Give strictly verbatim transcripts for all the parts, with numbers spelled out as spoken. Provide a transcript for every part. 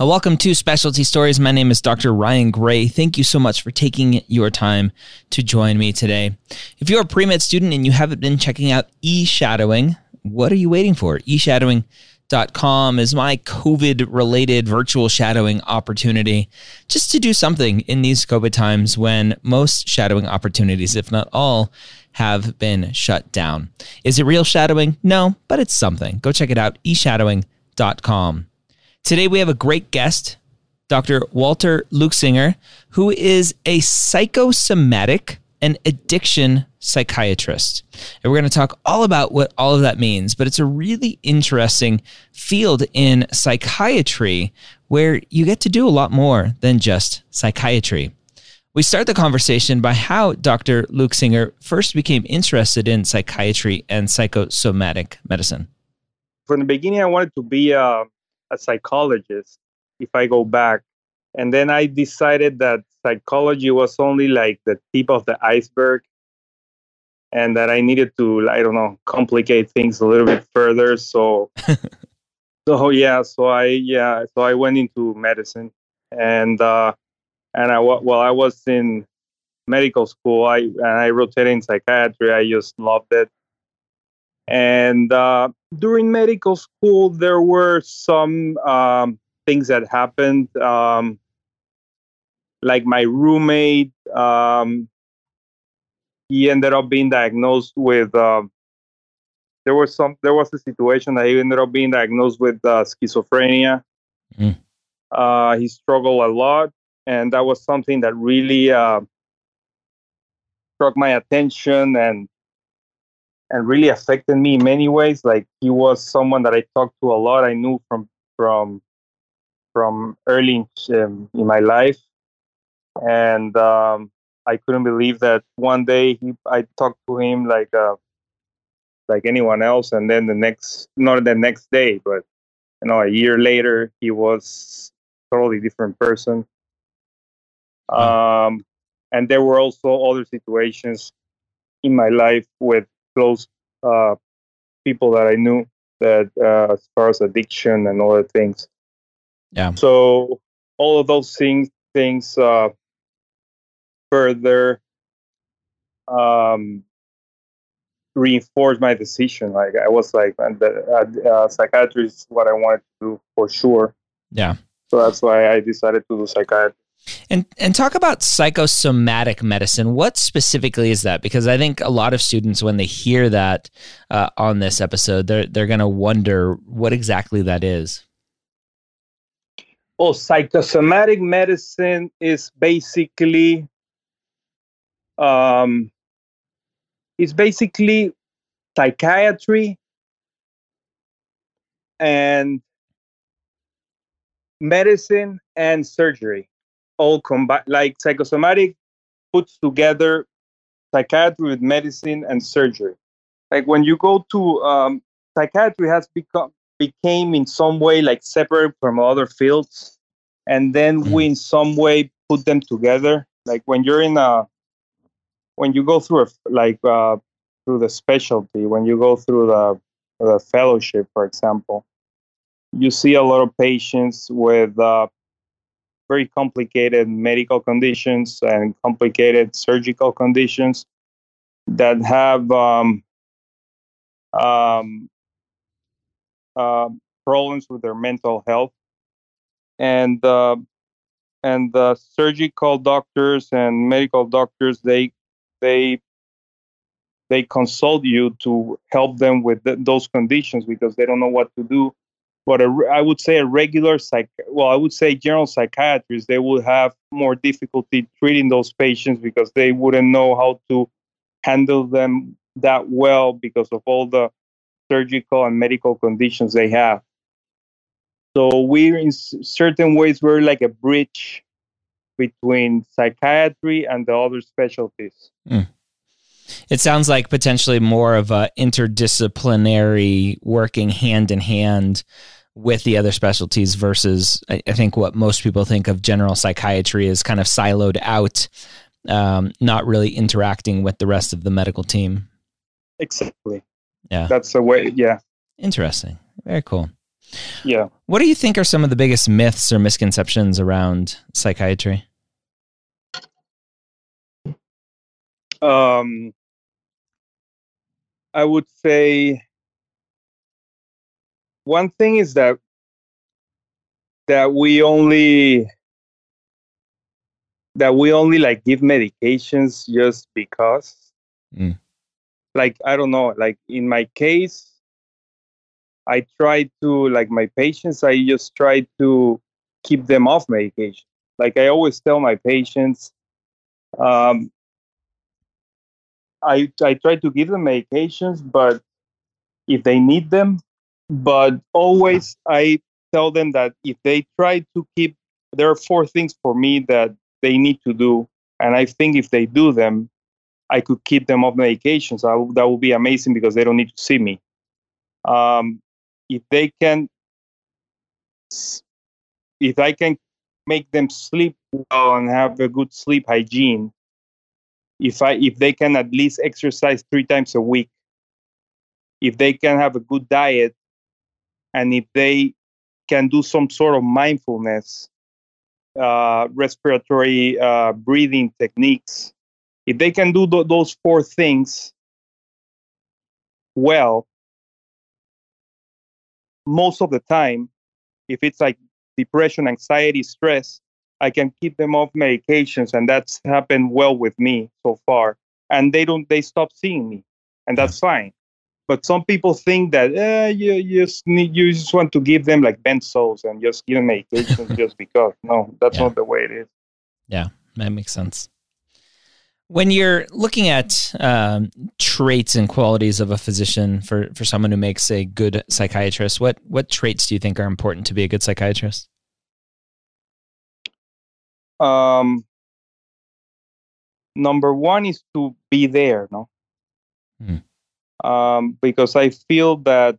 Welcome to Specialty Stories. My name is Doctor Ryan Gray. Thank you so much for taking your time to join me today. If you're a pre-med student and you haven't been checking out eShadowing, what are you waiting for? e shadowing dot com is my COVID-related virtual shadowing opportunity just to do something in these COVID times when most shadowing opportunities, if not all, have been shut down. Is it real shadowing? No, but it's something. Go check it out, e shadowing dot com. Today, we have a great guest, Doctor Walter Luksinger, who is a psychosomatic and addiction psychiatrist. And we're going to talk all about what all of that means, but it's a really interesting field in psychiatry where you get to do a lot more than just psychiatry. We start the conversation by how Doctor Luksinger first became interested in psychiatry and psychosomatic medicine. From the beginning, I wanted to be a uh... a psychologist, if I go back. And then I decided that psychology was only like the tip of the iceberg and that I needed to, I don't know, complicate things a little bit further. So, so yeah, so I, yeah, so I went into medicine and, uh, and I, while I was in medical school, I, and I rotated in psychiatry. I just loved it. And uh, during medical school, there were some um, things that happened, um, like my roommate, um, he ended up being diagnosed with, uh, there was some, there was a situation that he ended up being diagnosed with uh, schizophrenia. Mm. Uh, he struggled a lot. And that was something that really uh, struck my attention and And really affected me in many ways. Like, he was someone that I talked to a lot. I knew from from from early in, um, in my life, and um, I couldn't believe that one day he, I talked to him like uh, like anyone else, and then the next, not the next day, but you know, a year later, he was a totally different person. Um, and there were also other situations in my life with close uh, people that I knew that uh, as far as addiction and other things. Yeah. So all of those things things uh, further um, reinforced my decision. Like, I was like, man, the, uh, uh, psychiatry is what I wanted to do for sure. Yeah. So that's why I decided to do psychiatry. And and talk about psychosomatic medicine. What specifically is that? Because I think a lot of students, when they hear that uh, on this episode, they're they're going to wonder what exactly that is. Well, psychosomatic medicine is basically, um, it's basically psychiatry and medicine and surgery. All combined, like psychosomatic puts together psychiatry with medicine and surgery. Like, when you go to um, psychiatry has become became in some way like separate from other fields, and then we in some way put them together. Like, when you're in a when you go through a, like uh, through the specialty, when you go through the the fellowship, for example, you see a lot of patients with Uh, very complicated medical conditions and complicated surgical conditions that have um, um, uh, problems with their mental health, and uh, and the surgical doctors and medical doctors they they they consult you to help them with th- those conditions because they don't know what to do. But a, I would say a regular psych, well, I would say general psychiatrists, they would have more difficulty treating those patients because they wouldn't know how to handle them that well because of all the surgical and medical conditions they have. So we're in certain ways, we're like a bridge between psychiatry and the other specialties. Mm. It sounds like potentially more of a interdisciplinary working hand in hand with the other specialties versus I, I think what most people think of general psychiatry is kind of siloed out, um, not really interacting with the rest of the medical team. Exactly. Yeah. That's the way. Yeah. Interesting. Very cool. Yeah. What do you think are some of the biggest myths or misconceptions around psychiatry? Um, I would say one thing is that that we only that we only like give medications just because. Mm. Like I don't know. Like in my case, I try to like my patients. I just try to keep them off medication. Like I always tell my patients. Um, I I try to give them medications, but if they need them, but always I tell them that if they try to keep, there are four things for me that they need to do. And I think if they do them, I could keep them off medications. I, that would be amazing because they don't need to see me. Um, if they can, if I can make them sleep well and have a good sleep hygiene, If I if they can at least exercise three times a week, if they can have a good diet, and if they can do some sort of mindfulness, uh, respiratory uh, breathing techniques, if they can do th- those four things well, most of the time, if it's like depression, anxiety, stress, I can keep them off medications, and that's happened well with me so far. And they don't, they stop seeing me, and that's fine. But some people think that eh, you, you just need, you just want to give them like benzoes and just give them medications just because. No, that's yeah. not the way it is. Yeah, that makes sense. When you're looking at um, traits and qualities of a physician for, for someone who makes a good psychiatrist, what what traits do you think are important to be a good psychiatrist? Um, number one is to be there, no? Mm. Um, because I feel that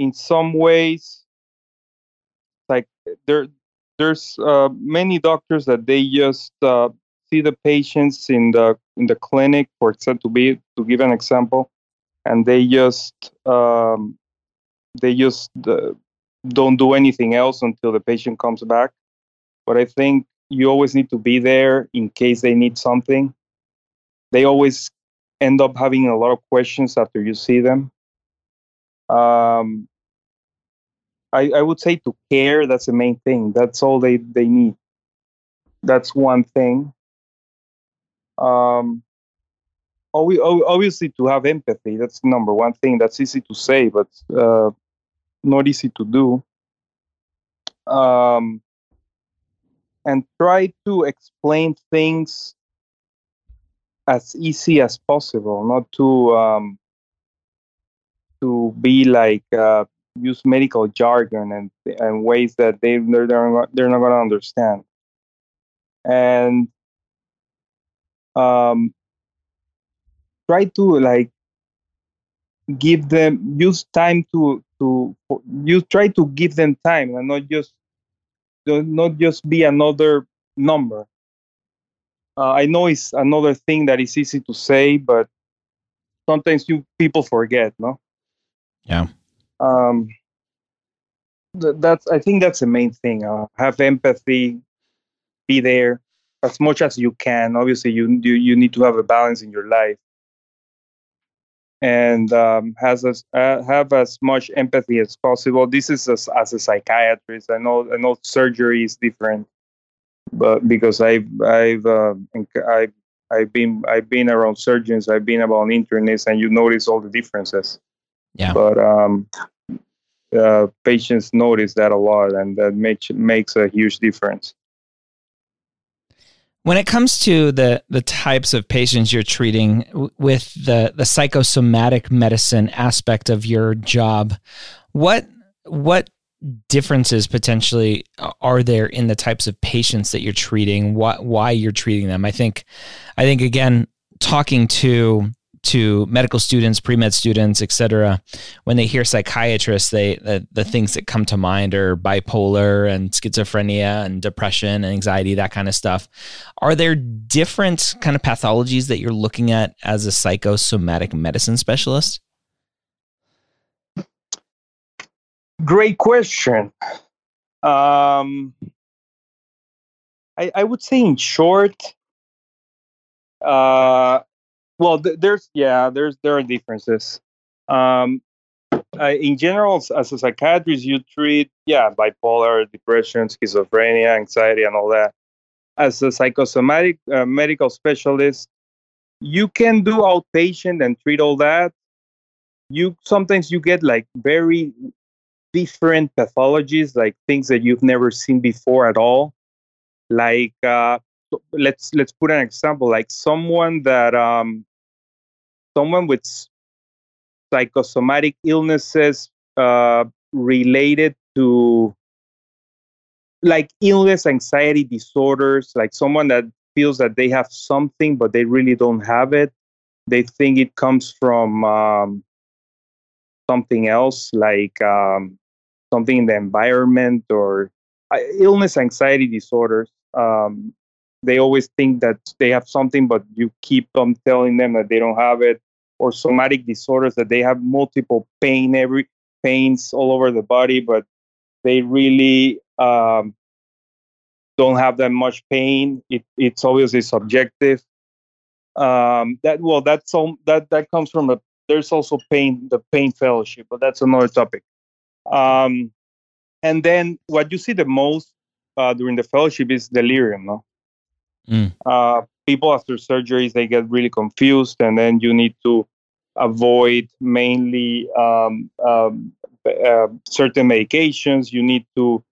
in some ways, like there, there's uh, many doctors that they just uh, see the patients in the in the clinic, for example, to be to give an example, and they just um, they just uh, don't do anything else until the patient comes back. But I think you always need to be there in case they need something. They always end up having a lot of questions after you see them. Um, I, I would say to care, that's the main thing. That's all they, they need. That's one thing. Um, obviously, to have empathy, that's the number one thing. That's easy to say, but uh, not easy to do. Um, and try to explain things as easy as possible, not to um, to be like, uh, use medical jargon and and ways that they, they're, they're not going to understand. And um, try to like give them, use time to, to, you try to give them time and not just not just be another number. Uh, I know it's another thing that is easy to say, but sometimes you people forget, no? Yeah. Um. Th- that's. I think that's the main thing. Uh, have empathy. Be there as much as you can. Obviously, you you, you need to have a balance in your life, and um, has as, uh, have as much empathy as possible. This is as, as a psychiatrist. I know I know surgery is different, but because I've I've uh, I've I've been I've been around surgeons. I've been around internists, and you notice all the differences. Yeah. But um, uh, patients notice that a lot, and that makes makes a huge difference. When it comes to the, the types of patients you're treating w- with the, the psychosomatic medicine aspect of your job, what what differences potentially are there in the types of patients that you're treating, why, why you're treating them? I think, I think again, talking to to medical students, pre-med students, et cetera, when they hear psychiatrists, they the, the things that come to mind are bipolar and schizophrenia and depression and anxiety, that kind of stuff. Are there different kind of pathologies that you're looking at as a psychosomatic medicine specialist? Great question. Um, I, I would say in short, uh, Well, there's yeah, there's there are differences. Um, I, in general, as a psychiatrist, you treat yeah bipolar, depression, schizophrenia, anxiety, and all that. As a psychosomatic uh, medical specialist, you can do outpatient and treat all that. You sometimes you get like very different pathologies, like things that you've never seen before at all. Like uh, let's let's put an example, like someone that um. Someone with psychosomatic illnesses uh, related to like illness, anxiety disorders, like someone that feels that they have something, but they really don't have it. They think it comes from um, something else, like um, something in the environment or uh, illness, anxiety disorders. Um, They always think that they have something, but you keep on telling them that they don't have it. Or somatic disorders, that they have multiple pain, every pains all over the body, but they really um, don't have that much pain. It, it's obviously subjective. Um, that well, that's all, that that comes from a. There's also pain, the pain fellowship, but that's another topic. Um, and then what you see the most uh, during the fellowship is delirium, no? Mm. Uh, people after surgeries, they get really confused, and then you need to avoid mainly um, um, uh, certain medications. You need to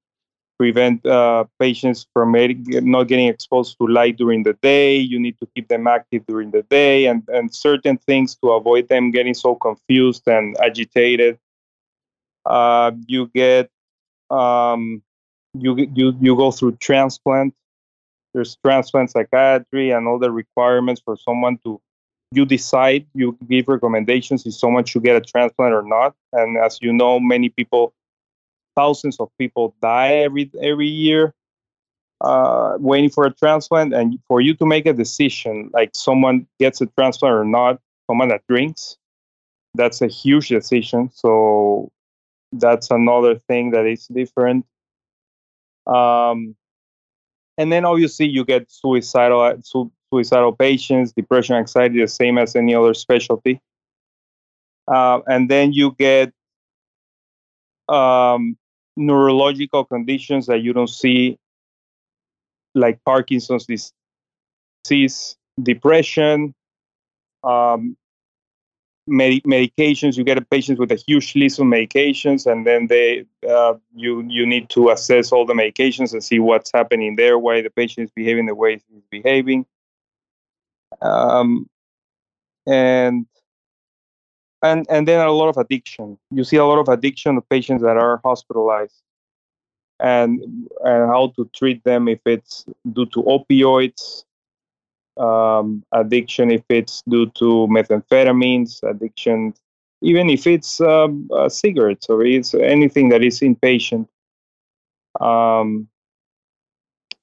prevent uh, patients from med- not getting exposed to light during the day. You need to keep them active during the day, and, and certain things to avoid them getting so confused and agitated. Uh, you get um, you you you go through transplant. There's transplant psychiatry and all the requirements for someone to, you decide, you give recommendations if someone should get a transplant or not. And as you know, many people, thousands of people die every every year uh, waiting for a transplant. And for you to make a decision, like someone gets a transplant or not, someone that drinks, that's a huge decision. So that's another thing that is different. Um. And then obviously you get suicidal su- suicidal patients, depression, anxiety, the same as any other specialty. Uh, and then you get um, neurological conditions that you don't see, like Parkinson's disease, depression, um, med- medications. You get a patient with a huge list of medications, and then they uh, you you need to assess all the medications and see what's happening there, why the patient is behaving the way he's behaving. Um, and and and then a lot of addiction. You see a lot of addiction of patients that are hospitalized, and and how to treat them if it's due to opioids. Um, addiction, if it's due to methamphetamines, addiction, even if it's um, uh, cigarettes or it's anything that is inpatient. Um,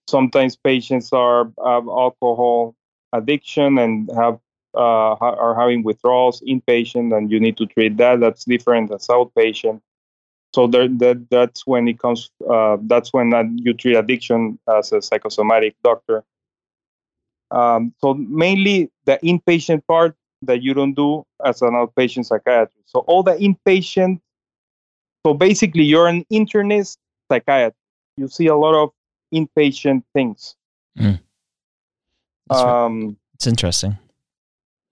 sometimes patients are have alcohol addiction and have uh, are having withdrawals inpatient, and you need to treat that. That's different as outpatient. So there, that that's when it comes. Uh, that's when uh, you treat addiction as a psychosomatic doctor. Um, so mainly the inpatient part that you don't do as an outpatient psychiatrist. So all the inpatient, so basically you're an internist psychiatrist. You see a lot of inpatient things. Mm. That's um, right. It's interesting.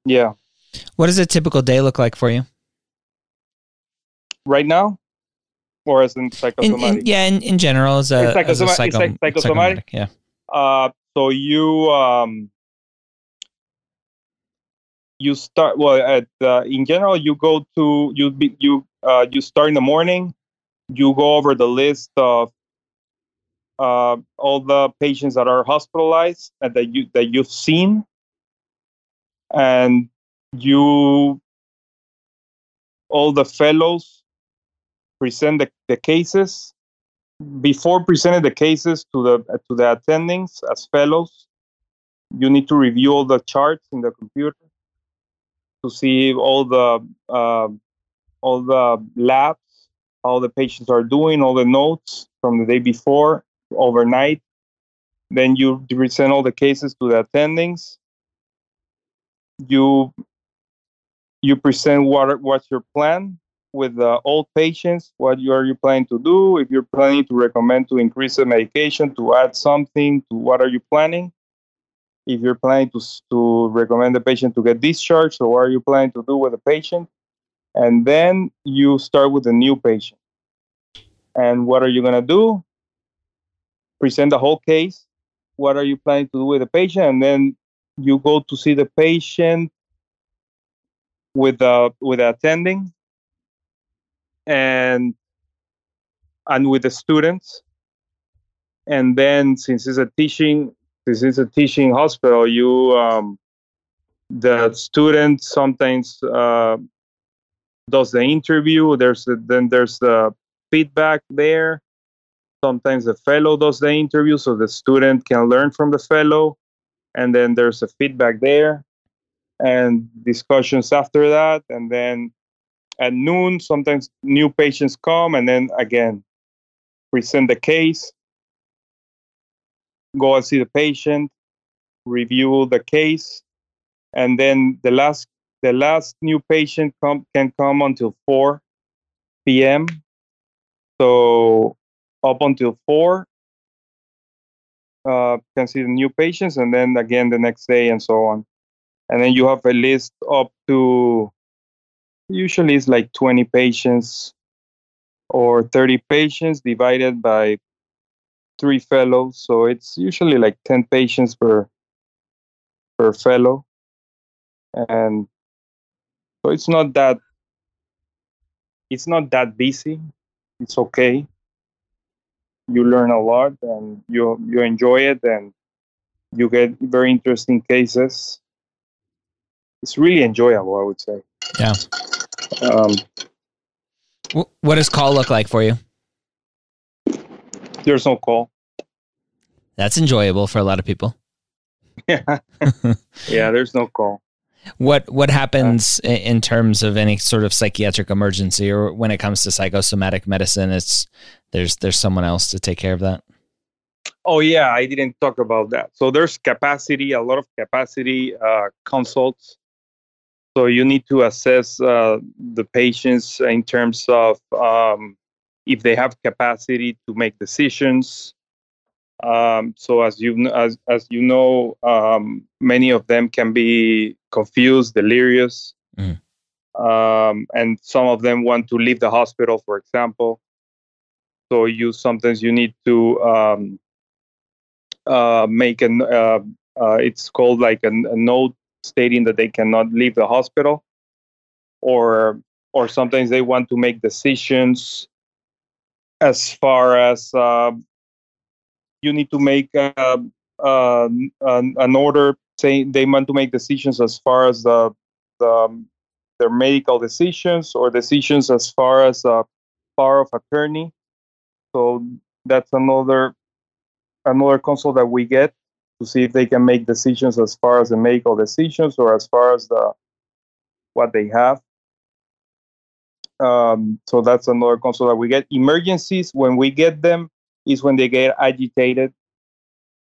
Yeah. What does a typical day look like for you? Right now? Or as in psychosomatic? In, in, yeah, in, in general as a, psychosoma- as a psycho- psychosomatic, psychosomatic. Yeah. Uh, So you um, you start well at uh, in general you go to you be, you uh, you start in the morning, you go over the list of uh, all the patients that are hospitalized and that you that you've seen, and you all the fellows present the, the cases. Before presenting the cases to the to the attendings as fellows, you need to review all the charts in the computer to see all the uh, all the labs, how the patients are doing, all the notes from the day before, overnight. Then you present all the cases to the attendings. You you present what what's your plan with uh, all patients. What you are you planning to do? If you're planning to recommend to increase the medication, to add something, to what are you planning? If you're planning to to recommend the patient to get discharged, so what are you planning to do with the patient? And then you start with the new patient. And what are you going to do? Present the whole case. What are you planning to do with the patient? And then you go to see the patient with uh, with the attending and and with the students. And then, since it's a teaching, this is a teaching hospital, you um, the student sometimes uh, does the interview. There's the, then there's the feedback there. Sometimes the fellow does the interview, so the student can learn from the fellow. And then there's the feedback there, and discussions after that. And then at noon, sometimes new patients come, and then again, present the case. Go and see the patient, review the case, and then the last the last new patient come, can come until four p.m. So up until four, uh, can see the new patients, and then again the next day and so on. And then you have a list up to, usually it's like twenty patients or thirty patients divided by three fellows, so it's usually like ten patients per per fellow, and so it's not that it's not that busy. It's okay. You learn a lot, and you you enjoy it, and you get very interesting cases. It's really enjoyable, I would say. Yeah. Um, what does call look like for you? There's no call. That's enjoyable for a lot of people. Yeah. Yeah, there's no call. What what happens uh, in terms of any sort of psychiatric emergency, or when it comes to psychosomatic medicine, it's there's there's someone else to take care of that? Oh yeah, I didn't talk about that. So there's capacity, a lot of capacity uh, consults. So you need to assess uh, the patients in terms of um, if they have capacity to make decisions. Um, so as you as as you know, um, many of them can be confused, delirious, mm. um, and some of them want to leave the hospital, for example. So you sometimes you need to um, uh, make an uh, uh, it's called like a, a note stating that they cannot leave the hospital, or or sometimes they want to make decisions. As far as uh, you need to make uh, uh, an, an order, saying they want to make decisions as far as uh, the um, their medical decisions, or decisions as far as uh, power of attorney. So that's another another consult that we get to see if they can make decisions as far as the medical decisions, or as far as the what they have. Um, so that's another consult that we get. Emergencies, when we get them, is when they get agitated.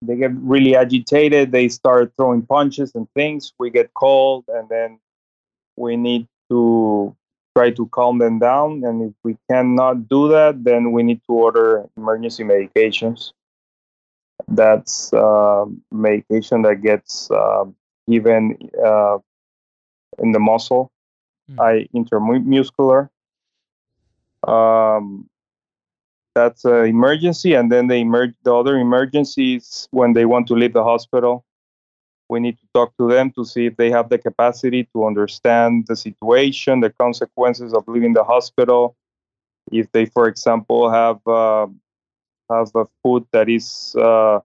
They get really agitated. They start throwing punches and things. We get called, and then we need to try to calm them down. And if we cannot do that, then we need to order emergency medications. That's uh, medication that gets uh, given uh, in the muscle, mm. I, intramuscular. Um, that's an emergency, and then the emer- the other emergencies when they want to leave the hospital. We need to talk to them to see if they have the capacity to understand the situation, the consequences of leaving the hospital, If they, for example, have uh, have a food that is uh,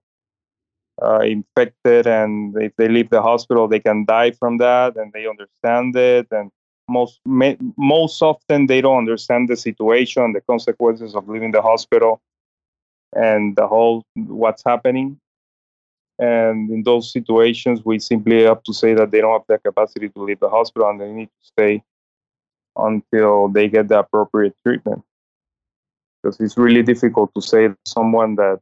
uh, infected, and if they leave the hospital, they can die from that, and they understand it. And most ma- most often, they don't understand the situation, the consequences of leaving the hospital, and the whole what's happening. And in those situations, we simply have to say that they don't have the capacity to leave the hospital, and they need to stay until they get the appropriate treatment. Because it's really difficult to say to someone that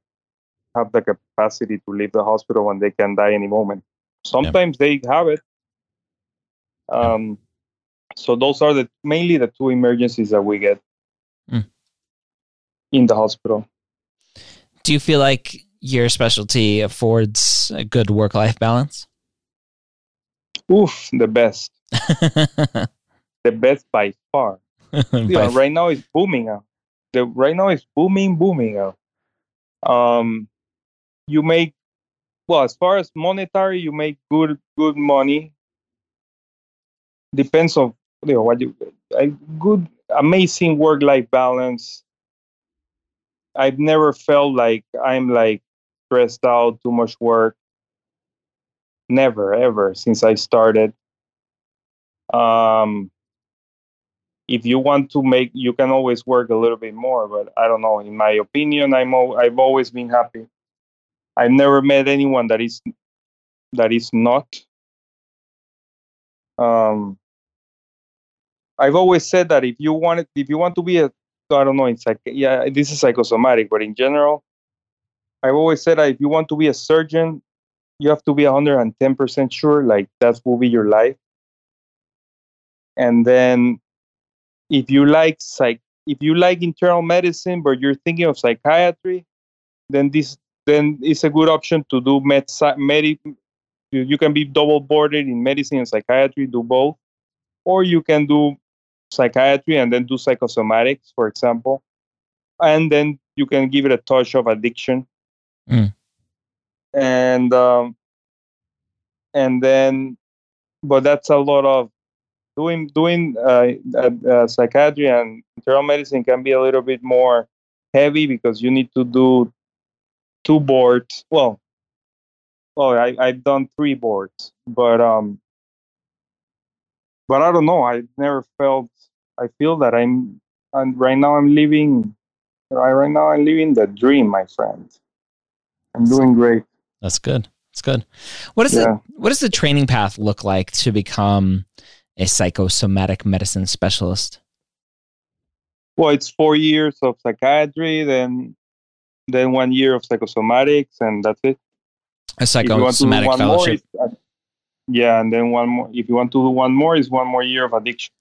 have the capacity to leave the hospital when they can die any moment. Sometimes yep. they have it. Um, so those are the mainly the two emergencies that we get mm. in the hospital. Do you feel like your specialty affords a good work-life balance? Oof, the best. The best by far. by yeah, f- right now it's booming out. The, right now it's booming, booming out. Um, you make, well, as far as monetary, you make good, good money. Depends on you know, what you, a good, amazing work-life balance. I've never felt like I'm like stressed out, too much work. Never, ever since I started. Um, if you want to make, you can always work a little bit more, but I don't know. In my opinion, I'm o- I've always been happy. I've never met anyone that is that is not. Um, I've always said that if you want it, if you want to be a I don't know. It's like, yeah, this is psychosomatic, but in general, I've always said that if you want to be a surgeon, you have to be one hundred ten percent sure, like that will be your life. And then if you like psych, if you like internal medicine, but you're thinking of psychiatry, then this, then it's a good option to do med, med, you can be double boarded in medicine and psychiatry, do both, or you can do psychiatry and then do psychosomatics, for example, and then you can give it a touch of addiction, mm. and um, and then, but that's a lot of doing doing uh, uh, uh, psychiatry and internal medicine can be a little bit more heavy because you need to do two boards. Well, well, I, I've done three boards, but um, but I don't know. I never felt. I feel that I'm, and right now I'm living, right now I'm living the dream, my friend. I'm doing great. That's good. That's good. What is yeah. the, what does the training path look like to become a psychosomatic medicine specialist? Well, it's four years of psychiatry, then, then one year of psychosomatics, and that's it. A psychosomatic fellowship. More, uh, yeah. And then one more, if you want to do one more, is one more year of addiction.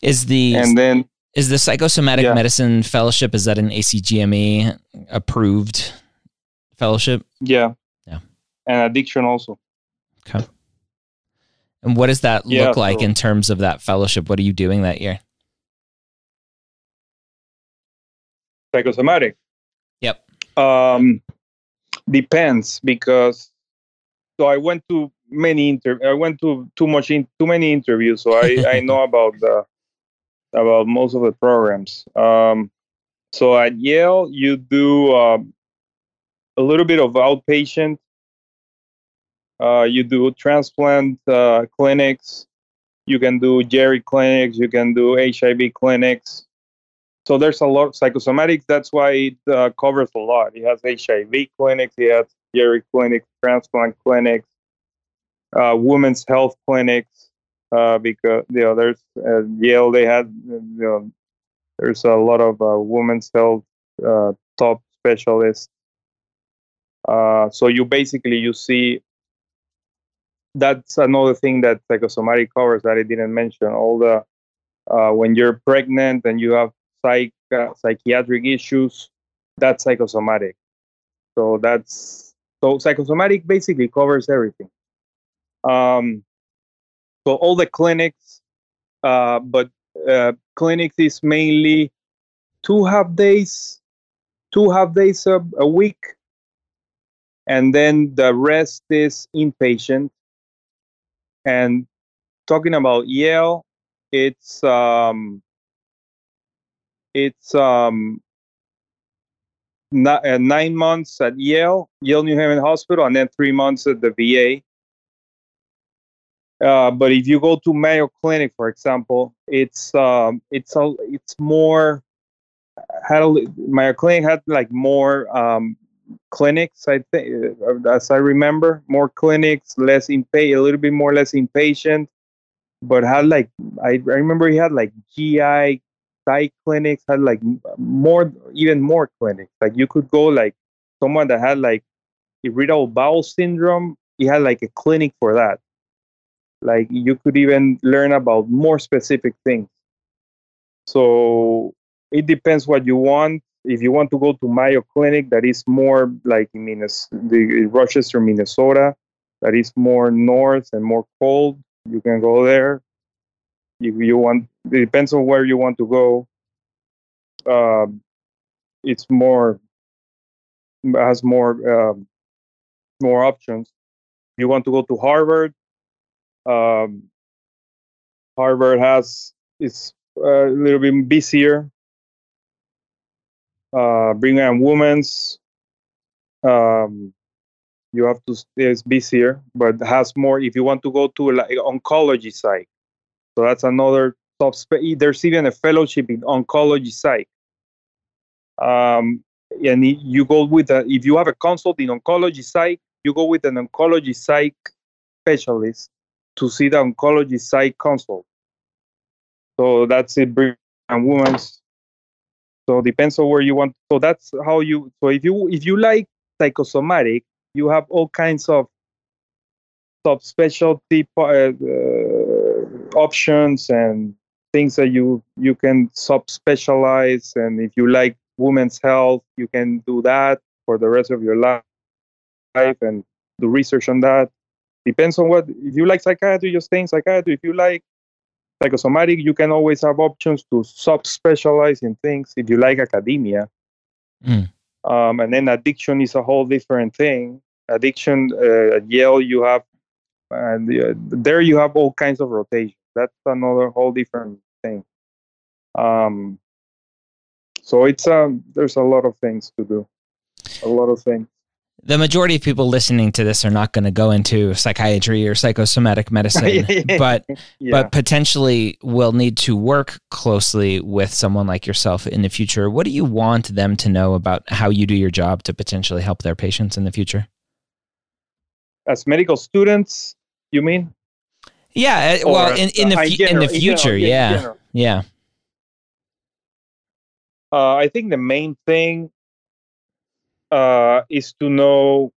Is the and then, is the psychosomatic yeah. medicine fellowship, is that an A C G M E approved fellowship? Yeah. Yeah. And addiction also. Okay. And what does that yeah, look like so, in terms of that fellowship? What are you doing that year? Psychosomatic. Yep. Um, depends because so I went to many inter I went to too much in too many interviews, so I, I know about the about most of the programs. Um, so at Yale, you do um, a little bit of outpatient. Uh, you do transplant uh, clinics. You can do geriatric clinics. You can do H I V clinics. So there's a lot of psychosomatics. That's why it uh, covers a lot. It has H I V clinics. It has geriatric clinics, transplant clinics, uh, women's health clinics. Uh, because you know, there's uh, Yale, they had you know, there's a lot of uh, women's health uh, top specialists. Uh, so you basically you see that's another thing that psychosomatic covers that I didn't mention. All the uh, when you're pregnant and you have psych uh, psychiatric issues, that's psychosomatic. So that's so psychosomatic basically covers everything. Um, So all the clinics, uh, but uh, clinics is mainly two half days, two half days a, a week. And then the rest is inpatient. And talking about Yale, it's um, It's um, not, uh, nine months at Yale, Yale New Haven Hospital, and then three months at the V A. Uh, but if you go to Mayo Clinic, for example, it's um, it's a, it's more. Had a, Mayo Clinic had like more um, clinics, I think, as I remember, more clinics, less inpatient, a little bit more less inpatient, but had like I, I remember he had like G I, psych clinics, had like more, even more clinics. Like you could go like someone that had like irritable bowel syndrome, he had like a clinic for that. Like you could even learn about more specific things. So it depends what you want. If you want to go to Mayo Clinic, that is more like in Minnesota, the Rochester, Minnesota, that is more north and more cold, you can go there. If you want, it depends on where you want to go. Um, it's more, has more, um, more options. If you want to go to Harvard, um, Harvard has, it's a little bit busier. Uh, Brigham and Women's, um, you have to, it's busier, but has more, if you want to go to like oncology psych. So that's another top space. There's even a fellowship in oncology psych. Um, and you go with, a, if you have a consult in oncology psych, you go with an oncology psych specialist to see the oncology psych consult. So that's it, Brigham and Women's. So it depends on where you want. So that's how you, so if you, if you like psychosomatic, you have all kinds of subspecialty uh, options and things that you, you can subspecialize. And if you like women's health, you can do that for the rest of your life and do research on that. Depends on what, if you like psychiatry, just stay in psychiatry. If you like psychosomatic, you can always have options to sub-specialize in things if you like academia. Mm. Um, and then addiction is a whole different thing. Addiction, uh, at Yale, you have, and uh, there you have all kinds of rotation. That's another whole different thing. Um, so it's um, there's a lot of things to do, a lot of things. The majority of people listening to this are not going to go into psychiatry or psychosomatic medicine, but yeah. but potentially will need to work closely with someone like yourself in the future. What do you want them to know about how you do your job to potentially help their patients in the future? As medical students, you mean? Yeah, or well, in, in, the, in, general, in the future, in general, yeah, yeah. Uh, I think the main thing Uh, is to know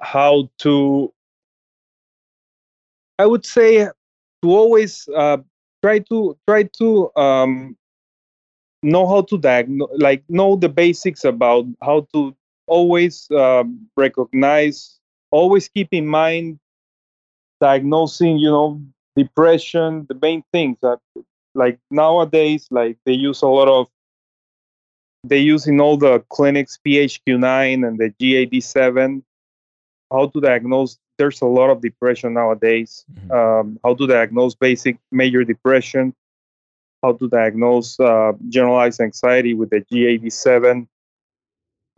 how to, I would say, to always uh, try to try to um, know how to diagnose, like know the basics about how to always um, recognize, always keep in mind diagnosing, you know, depression, the main things that, like nowadays, like they use a lot of. They use in all the clinics P H Q nine and the G A D seven, how to diagnose. There's a lot of depression nowadays. Mm-hmm. Um, how to diagnose basic major depression, how to diagnose uh, generalized anxiety with the G A D seven.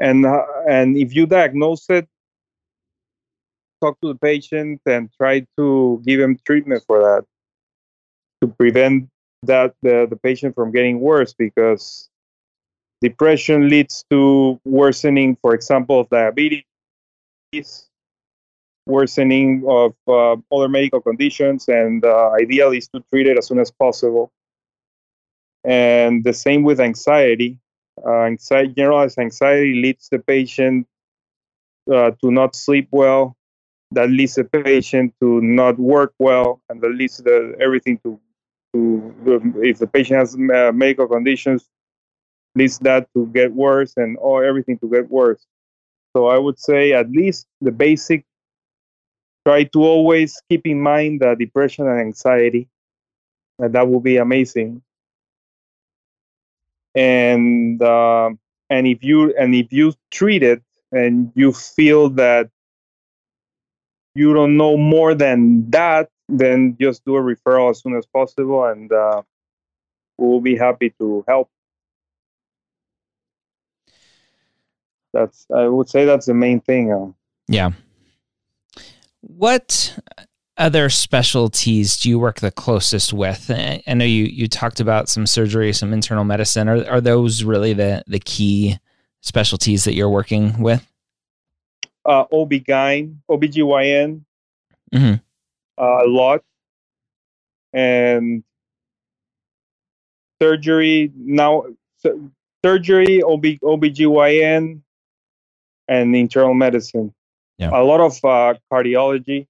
And, uh, and if you diagnose it, talk to the patient and try to give him treatment for that to prevent that the, the patient from getting worse, because depression leads to worsening, for example, of diabetes, worsening of uh, other medical conditions, and uh, ideally is to treat it as soon as possible. And the same with anxiety. Uh, anxiety, generalized anxiety leads the patient uh, to not sleep well. That leads the patient to not work well, and that leads the, everything to, to, if the patient has uh, medical conditions, leads that to get worse and all everything to get worse. So I would say at least the basic, try to always keep in mind the depression and anxiety, and that would be amazing. And uh, and if you and if you treat it and you feel that you don't know more than that, then just do a referral as soon as possible, and uh, we'll be happy to help. that's, I would say that's the main thing. Um, yeah. What other specialties do you work the closest with? I know you, you talked about some surgery, some internal medicine. Are are those really the, the key specialties that you're working with? Uh, O B G Y N, O B G Y N, mm-hmm. uh, a lot. And surgery now, so surgery, O B, O B G Y N, and internal medicine. Yeah. A lot of uh, cardiology.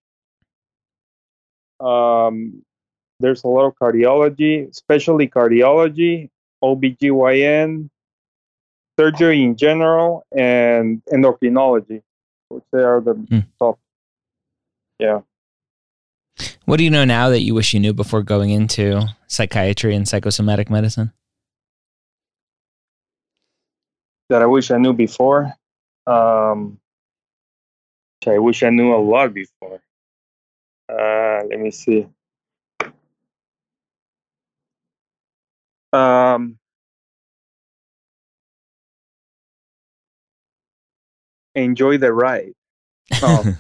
Um, there's a lot of cardiology, especially cardiology, O B G Y N, surgery in general, and endocrinology, which they are the mm. top. Yeah. What do you know now that you wish you knew before going into psychiatry and psychosomatic medicine? That I wish I knew before? Um, I wish I knew a lot before. Uh, let me see. Um, enjoy the ride. Oh.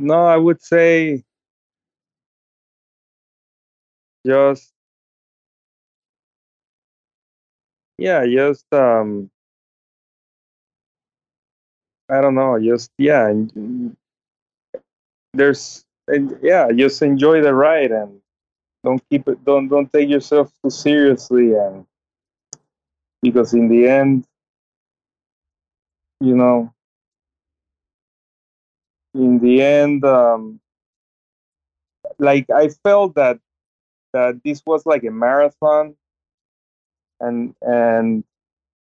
No, I would say just, yeah, just, um, I don't know, just, yeah, and there's, and yeah, just enjoy the ride and don't keep it, don't, don't take yourself too seriously. And because in the end, you know, in the end, um, like I felt that that this was like a marathon, and and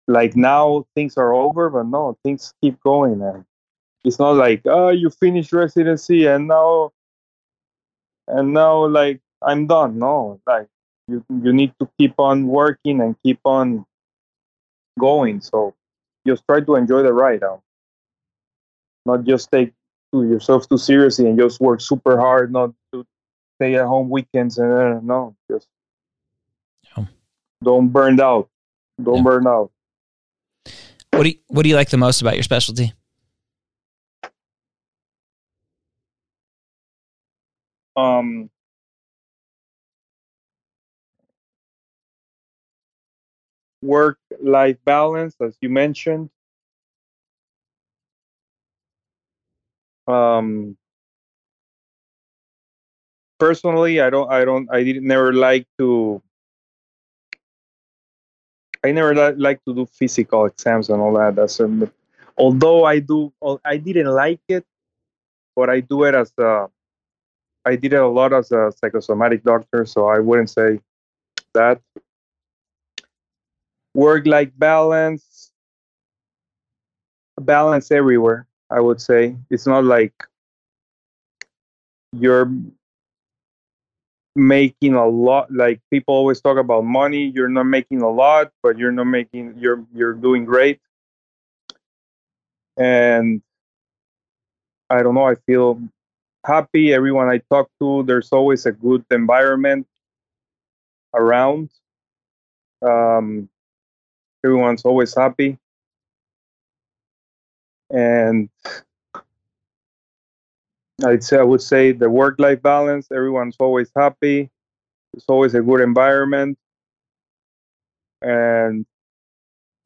like now things are over, but no, things keep going, and it's not like oh you finished residency and now and now like I'm done. No, like you you need to keep on working and keep on going. So just try to enjoy the ride out, not just take yourself too seriously and just work super hard, not to stay at home weekends and uh, no, just yeah. don't burn out. Don't yeah. burn out. What do you, what do you like the most about your specialty? Um, work-life balance, as you mentioned. Um, personally, I don't, I don't, I didn't never like to, I never li- like to do physical exams and all that. That's, um, although I do, I didn't like it, but I do it as a, I did it a lot as a psychosomatic doctor. So I wouldn't say that. Work-life balance, balance everywhere. I would say it's not like you're making a lot, like people always talk about money. You're not making a lot, but you're not making, you're, you're doing great. And I don't know, I feel happy. Everyone I talk to, there's always a good environment around. Um, everyone's always happy. And I'd say, I would say the work-life balance, everyone's always happy. It's always a good environment. And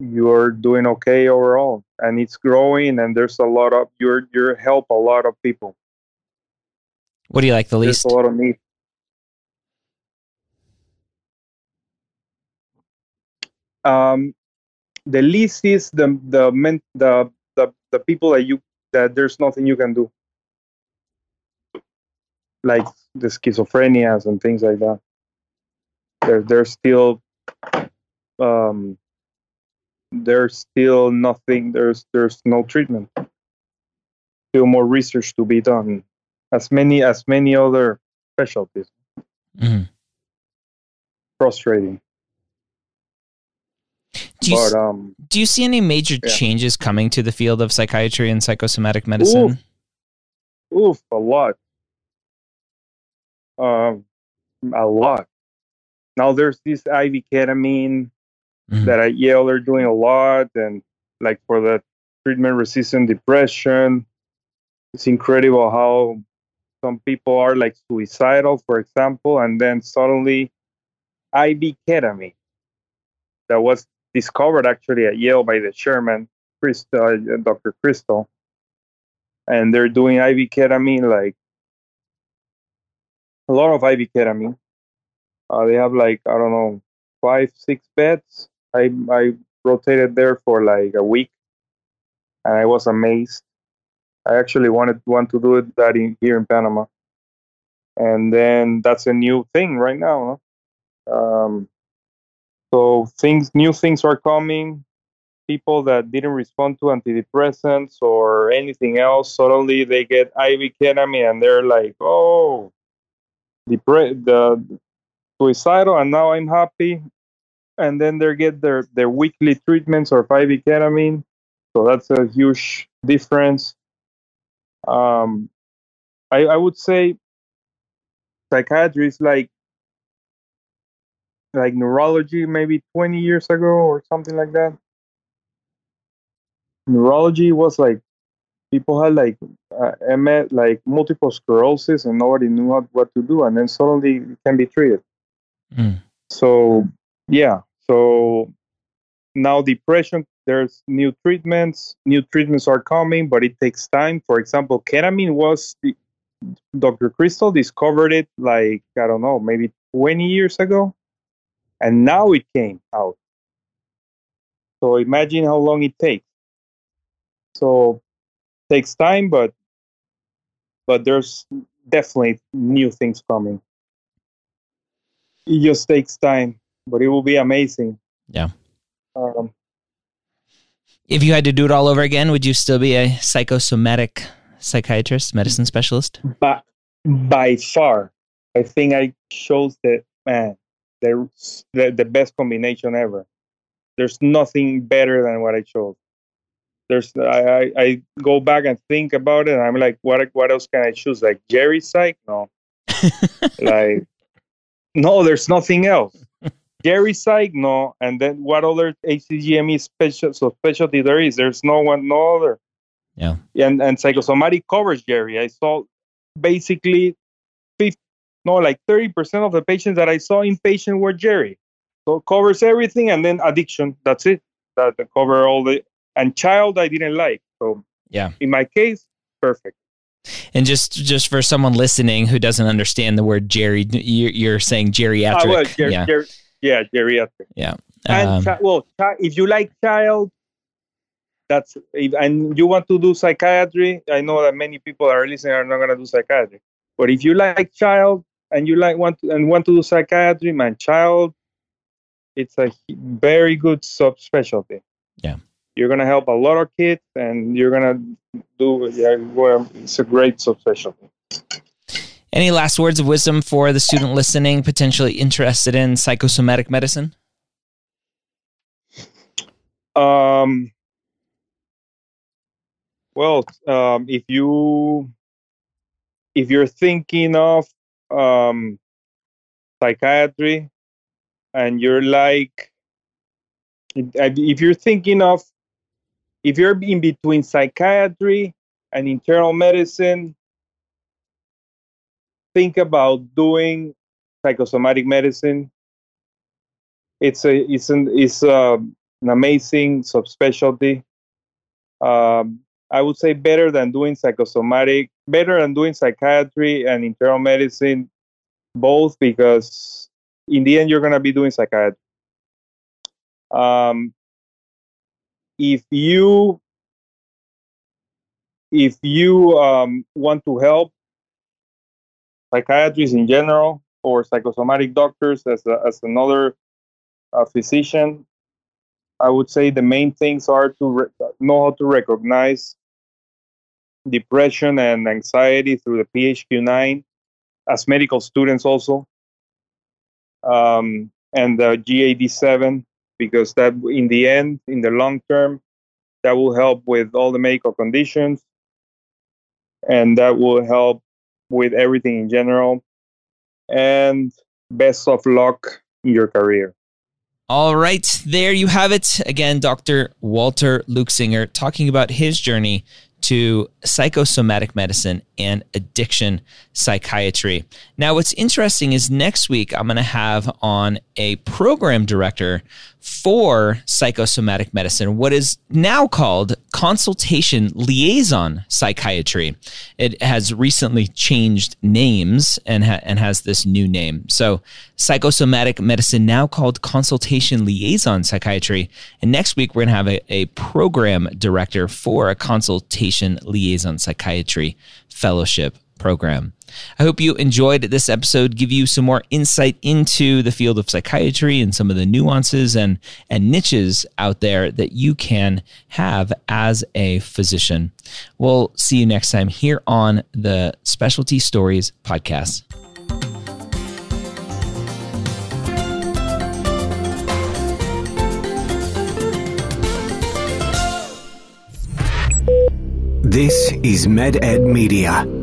you're doing okay overall. And it's growing, and there's a lot of, you're, you're help a lot of people. What do you like the least? There's a lot of need. Um, the least is the, the, men, the, The, the people that you that there's nothing you can do, like the schizophrenias and things like that. There, there's still, um, there's still nothing. There's there's no treatment. Still more research to be done, as many as many other specialties. Mm-hmm. Frustrating. Do you, but, um, do you see any major yeah. changes coming to the field of psychiatry and psychosomatic medicine? Oof, Oof a lot. Um, a lot. Now there's this I V ketamine mm-hmm. that at Yale are doing a lot, and like for the treatment-resistant depression. It's incredible how some people are like suicidal, for example, and then suddenly I V ketamine that was discovered actually at Yale by the chairman, Krystal, uh, Doctor Krystal, and they're doing I V ketamine, like a lot of I V ketamine. Uh, they have like, I don't know, five, six beds. I, I rotated there for like a week, and I was amazed. I actually wanted want to do it that in, here in Panama, and then that's a new thing right now. Huh? Um, so things, new things are coming. People that didn't respond to antidepressants or anything else, suddenly they get I V ketamine, and they're like, "Oh, depre- the suicidal," and now I'm happy. And then they get their their weekly treatments of I V ketamine. So that's a huge difference. Um, I, I would say psychiatry is like like neurology maybe twenty years ago or something like that. Neurology was like people had like uh, M S, like multiple sclerosis, and nobody knew what, what to do, and then suddenly it can be treated. Mm. So yeah, so now depression. There's new treatments. New treatments are coming, but it takes time. For example, ketamine was, the, Doctor Krystal discovered it like, I don't know, maybe twenty years ago. And now it came out. So imagine how long it takes. So it takes time, but but there's definitely new things coming. It just takes time, but it will be amazing. Yeah. Um, If you had to do it all over again, would you still be a psychosomatic psychiatrist, medicine specialist? By, by far. I think I chose that, man, the, the, the best combination ever. There's nothing better than what I chose. There's I, I, I go back and think about it, and I'm like, what what else can I choose? Like Jerry Psych? No. Like, no, there's nothing else. Jerry Psych, no, and then what other A C G M E special so specialty there is? There's no one, no other. Yeah, and and psychosomatic covers Jerry. I saw basically, fifty, no, like thirty percent of the patients that I saw inpatient were Jerry. So it covers everything, and then addiction. That's it. That cover all the and child I didn't like. So yeah, in my case, perfect. And just, just for someone listening who doesn't understand the word Jerry, you're, you're saying geriatric. Ah, well, Jer- yeah. Jer- Yeah, geriatric. Yeah. Um, and chi- well, chi- if you like child, that's if, and you want to do psychiatry. I know that many people that are listening are not gonna do psychiatry, but if you like child and you like want to, and want to do psychiatry, man, child, it's a very good subspecialty. Yeah, you're gonna help a lot of kids, and you're gonna do. Yeah, well, it's a great subspecialty. Any last words of wisdom for the student listening, potentially interested in psychosomatic medicine? Um, well, um, if you if you're thinking of um, psychiatry, and you're like, if you're thinking of, if you're in between psychiatry and internal medicine, think about doing psychosomatic medicine. It's a it's an it's a, an amazing subspecialty. Um, I would say better than doing psychosomatic, better than doing psychiatry and internal medicine, both, because in the end you're gonna be doing psychiatry. Um, if you if you um, want to help psychiatrists in general, or psychosomatic doctors as a, as another uh, physician, I would say the main things are to re- know how to recognize depression and anxiety through the P H Q nine, as medical students also, um, and the G A D seven, because that in the end, in the long term, that will help with all the medical conditions, and that will help with everything in general, and best of luck in your career. All right, there you have it. Again, Doctor Walter Luksinger talking about his journey to psychosomatic medicine and addiction psychiatry. Now, what's interesting is next week, I'm going to have on a program director for psychosomatic medicine, what is now called consultation liaison psychiatry. It has recently changed names and, ha- and has this new name. So psychosomatic medicine now called consultation liaison psychiatry. And next week, we're going to have a, a program director for a consultation liaison psychiatry fellowship program. I hope you enjoyed this episode, give you some more insight into the field of psychiatry and some of the nuances and, and niches out there that you can have as a physician. We'll see you next time here on the Specialty Stories Podcast. This is MedEd Media.